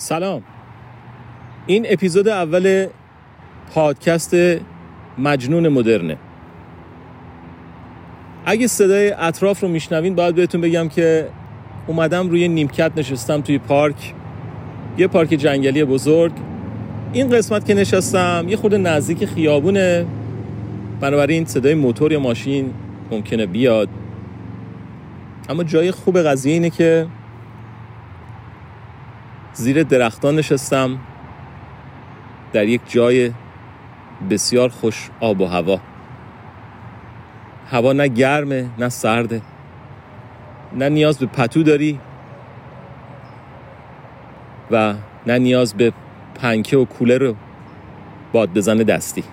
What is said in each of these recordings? سلام، این اپیزود اول پادکست مجنون مدرنه. اگه صدای اطراف رو میشنوین باید بهتون بگم که اومدم روی نیمکت نشستم توی پارک، یه پارک جنگلی بزرگ. این قسمت که نشستم یه خورده نزدیک خیابونه، بنابراین صدای موتور یا ماشین ممکنه بیاد، اما جای خوب قضیه اینه که زیر درختان نشستم در یک جای بسیار خوش آب و هوا. هوا نه گرمه نه سرده، نه نیاز به پتو داری و نه نیاز به پنکه و کولر و باد بزن دستی.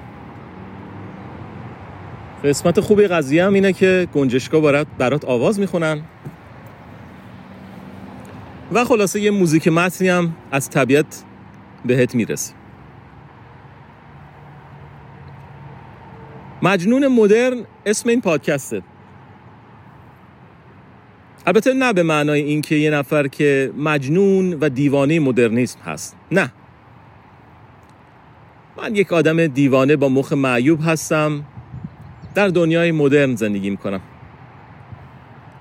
قسمت خوبی قضیه هم اینه که گنجشکا برات آواز میخونن و خلاصه یه موزیک متنی هم از طبیعت بهت میرسه. مجنون مدرن اسم این پادکسته. البته نه به معنای این که یه نفر که مجنون و دیوانه مدرنیسم هست، نه. من یک آدم دیوانه با مخ معیوب هستم، در دنیای مدرن زندگی میکنم.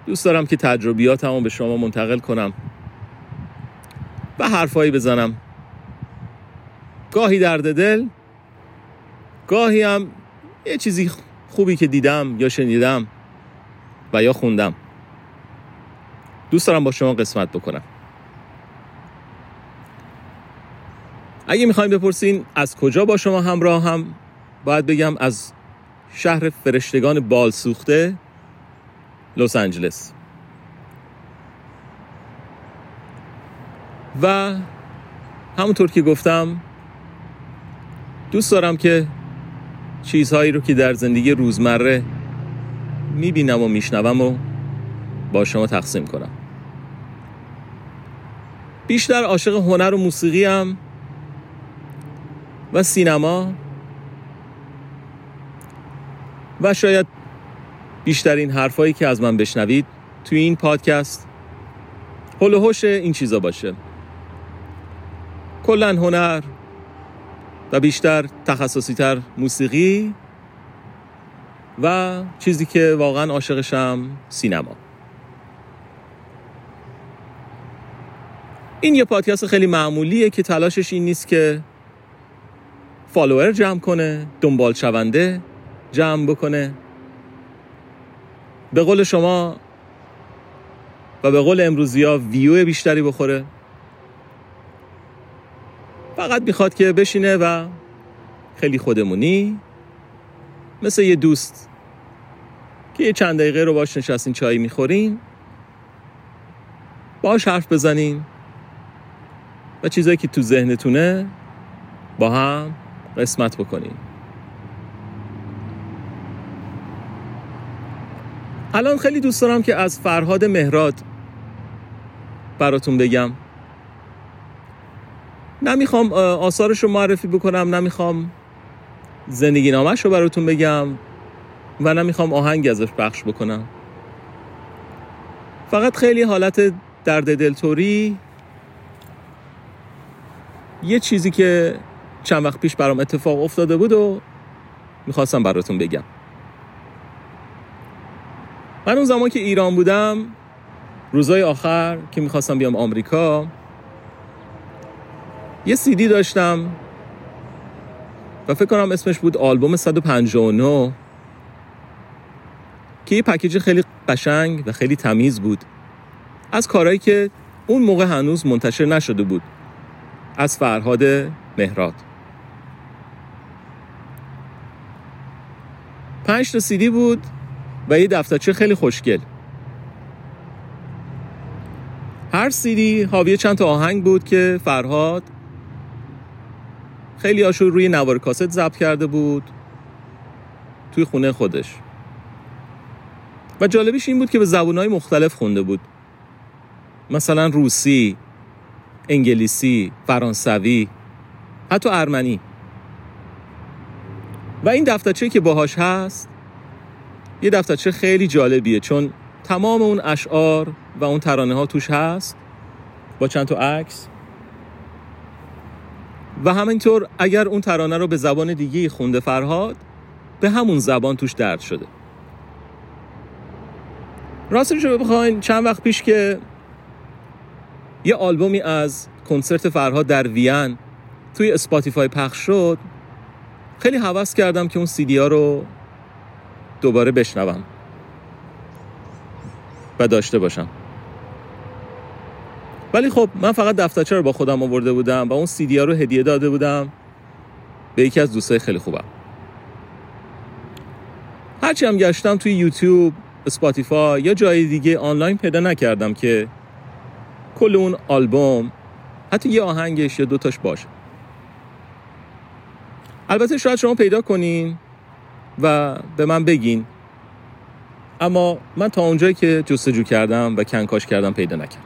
دوست دارم که تجربیاتمو به شما منتقل کنم و حرفایی بزنم، گاهی درد دل، گاهی هم یه چیزی خوبی که دیدم یا شنیدم و یا خوندم. دوست دارم با شما قسمت بکنم. اگه میخوایم بپرسین از کجا با شما همراه هم، باید بگم از شهر فرشتگان بالسوخته لس آنجلس. و همونطور که گفتم دوست دارم که چیزهایی رو که در زندگی روزمره میبینم و میشنوم و با شما تقسیم کنم. بیشتر عاشق هنر و موسیقی هم و سینما و شاید بیشترین حرفایی که از من بشنوید توی این پادکست هول و هوش این چیزا باشه. کلن هنر و بیشتر تخصصی تر موسیقی و چیزی که واقعا عاشقشم سینما. این یه پادکست خیلی معمولیه که تلاشش این نیست که فالوور جمع کنه، دنبال شونده جمع بکنه. به قول شما و به قول امروزی‌ها ویو بیشتری بخوره. فقط میخواد که بشینه و خیلی خودمونی، مثل یه دوست که یه چند دقیقه رو باش نشستین چایی میخورین، باش حرف بزنین و چیزایی که تو ذهنتونه با هم قسمت بکنین. الان خیلی دوست دارم که از فرهاد مهراد براتون بگم. نمیخوام آثارش رو معرفی بکنم، نمیخوام زندگی نامش رو براتون بگم و نمیخوام آهنگ ازش پخش بکنم. فقط خیلی حالت درد دلتوری، یه چیزی که چند وقت پیش برام اتفاق افتاده بود و میخواستم براتون بگم. من اون زمان که ایران بودم، روزای آخر که میخواستم بیام آمریکا، یه CD داشتم و فکر کنم اسمش بود آلبوم 159 که یه پکیج خیلی قشنگ و خیلی تمیز بود از کارهایی که اون موقع هنوز منتشر نشده بود از فرهاد مهراد. 5 تا CD بود و یه دفترچه خیلی خوشگل. هر CD حاوی چند تا آهنگ بود که فرهاد خیلی هاشو روی نوار کاست ضبط کرده بود توی خونه خودش و جالبیش این بود که به زبانهای مختلف خونده بود، مثلا روسی، انگلیسی، فرانسوی، حتی ارمنی. و این دفترچه که باهاش هست یه دفترچه خیلی جالبیه، چون تمام اون اشعار و اون ترانه ها توش هست با چند تا عکس و همینطور اگر اون ترانه رو به زبان دیگه خونده فرهاد، به همون زبان توش درد شده. راستش رو بخواین چند وقت پیش که یه آلبومی از کنسرت فرهاد در وین توی اسپاتیفای پخش شد، خیلی هوس کردم که اون سیدی ها رو دوباره بشنوم و داشته باشم. ولی خب من فقط دفترچه رو با خودم آورده بودم و اون سیدی ها رو هدیه داده بودم به یکی از دوستای خیلی خوبم. هرچی هم گشتم توی یوتیوب، اسپاتیفای یا جای دیگه آنلاین پیدا نکردم که کل اون آلبوم حتی یه آهنگش یا دوتاش باشه. البته شاید شما پیدا کنین و به من بگین، اما من تا اونجایی که جستجو کردم و کنکاش کردم پیدا نکردم.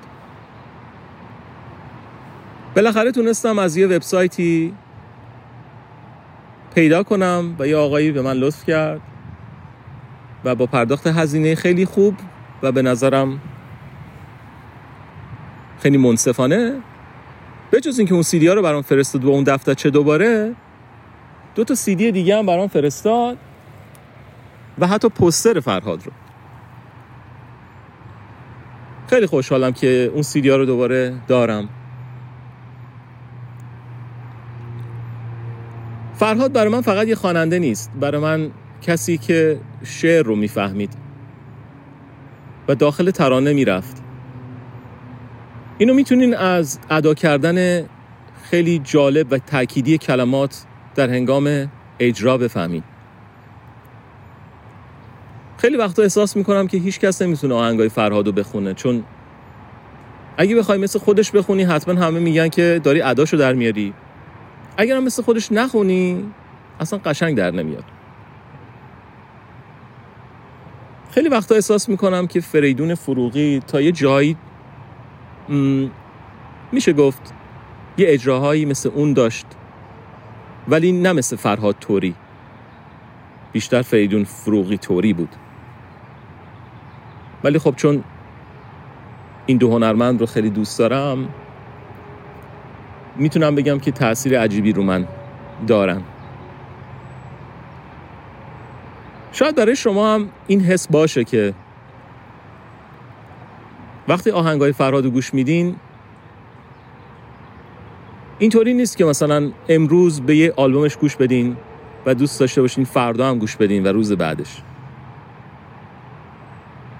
بالاخره تونستم از یه وبسایتی پیدا کنم و یه آقایی به من لطف کرد و با پرداخت هزینه خیلی خوب و به نظرم خیلی منصفانه، به جز اینکه اون سی دی ها رو برام فرستاد و اون دفترچه، دوباره دو تا سی دی دیگه هم برام فرستاد و حتی پوستر فرهاد رو. خیلی خوشحالم که اون سی دی ها رو دوباره دارم. فرهاد برای من فقط یه خواننده نیست، برای من کسی که شعر رو میفهمید و داخل ترانه میرفت. اینو میتونین از ادا کردن خیلی جالب و تأکیدی کلمات در هنگام اجرا بفهمین. خیلی وقتا احساس میکنم که هیچ کس نمیتونه آهنگای فرهادو بخونه، چون اگه بخوای مثل خودش بخونی حتما همه میگن که داری اداشو در میاری. اگر هم مثل خودش نخونی اصلا قشنگ در نمیاد. خیلی وقتا احساس میکنم که فریدون فروغی تا یه جایی میشه گفت یه اجراهایی مثل اون داشت، ولی نه مثل فرهاد توری، بیشتر فریدون فروغی توری بود. ولی خب چون این دو هنرمند رو خیلی دوست دارم، میتونم بگم که تأثیر عجیبی رو من دارن. شاید برای شما هم این حس باشه که وقتی آهنگای فرهادو گوش میدین، اینطوری نیست که مثلا امروز به یه آلبومش گوش بدین و دوست داشته باشین فردا هم گوش بدین و روز بعدش.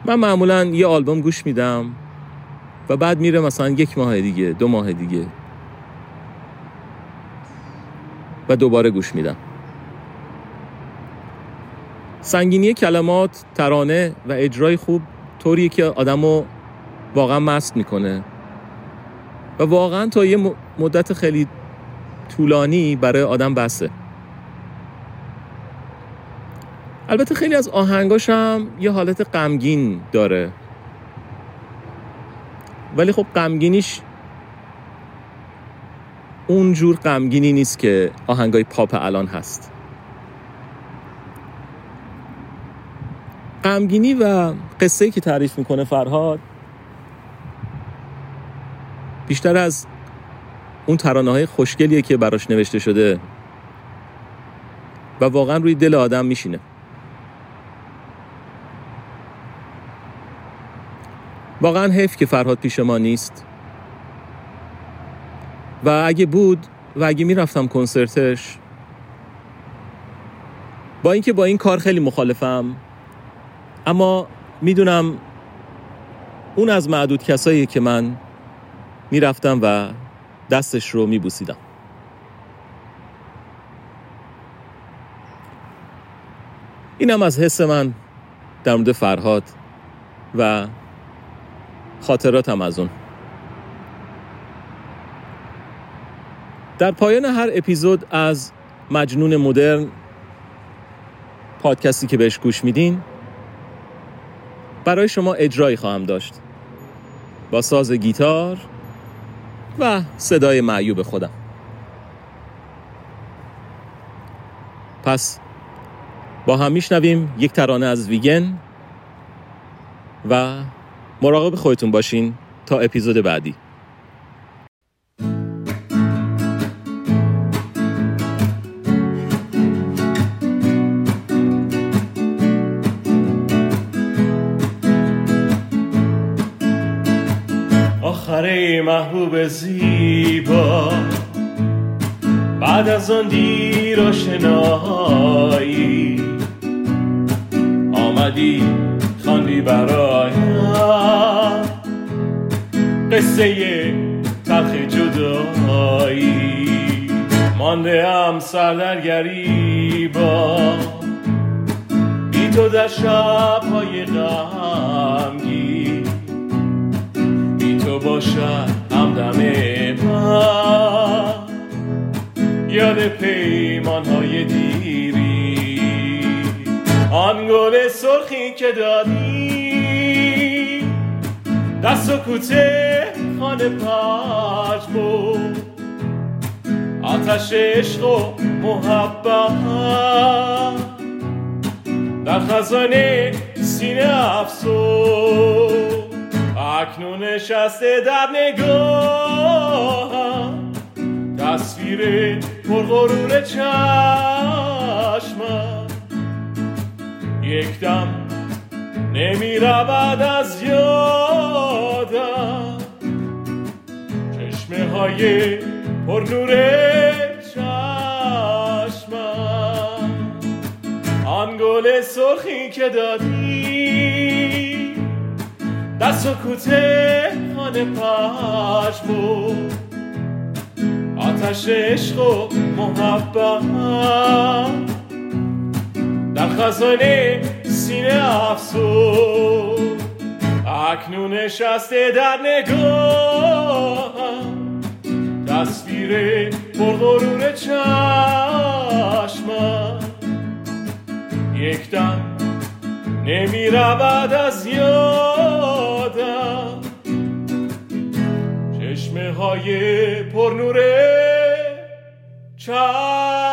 من معمولا یه آلبوم گوش میدم و بعد میره مثلا یک ماه دیگه، دو ماه دیگه و دوباره گوش میدم. سنگینی کلمات، ترانه و اجرای خوب طوریه که آدمو واقعا مست میکنه و واقعا تا یه مدت خیلی طولانی برای آدم بسه. البته خیلی از آهنگاش هم یه حالت غمگین داره، ولی خب غمگینیش اونجور غمگینی نیست که آهنگای پاپ الان هست. غمگینی و قصه‌ای که تعریف میکنه فرهاد بیشتر از اون ترانه‌های خوشگلیه که براش نوشته شده و واقعا روی دل آدم میشینه. واقعا حیف که فرهاد پیش ما نیست و اگه بود و اگه میرفتم کنسرتش، با اینکه با این کار خیلی مخالفم، اما میدونم اون از معدود کساییه که من میرفتم و دستش رو میبوسیدم. اینم از حس من در مورد فرهاد و خاطراتم از اون. در پایان هر اپیزود از مجنون مدرن، پادکستی که بهش گوش میدین، برای شما اجرایی خواهم داشت با ساز گیتار و صدای معیوب خودم. پس با هم میشنویم یک ترانه از ویگن و مراقب خودتون باشین تا اپیزود بعدی. ای محبوب زیبا، بعد از آن دیر آشنایی آمدی خواندی برایم قصه تلخ جدایی. مانده ام سردر گریبا بی تو در شب‌های غمگین، بی تو باشد همدم من یاد پیمان‌های دیری. آن گل سرخی که دادی دست و کوته خانه پج بود، آتش عشق و محبت در خزانه سینه افسون. اکنون نشسته در نگاهم تصویر پرغرور چشمم، یک دم نمی رود از یادم چشمه های پرنور چشمم. آن گل سرخی که دادی دست و کوته خانه پش بود، آتش عشق و محبت در خزانه سینه افسون. اکنون نشسته در نگاهم تصویر پرغرور چشمم، یک دم نمی رود از یادم چشمه های پرنور چشمم.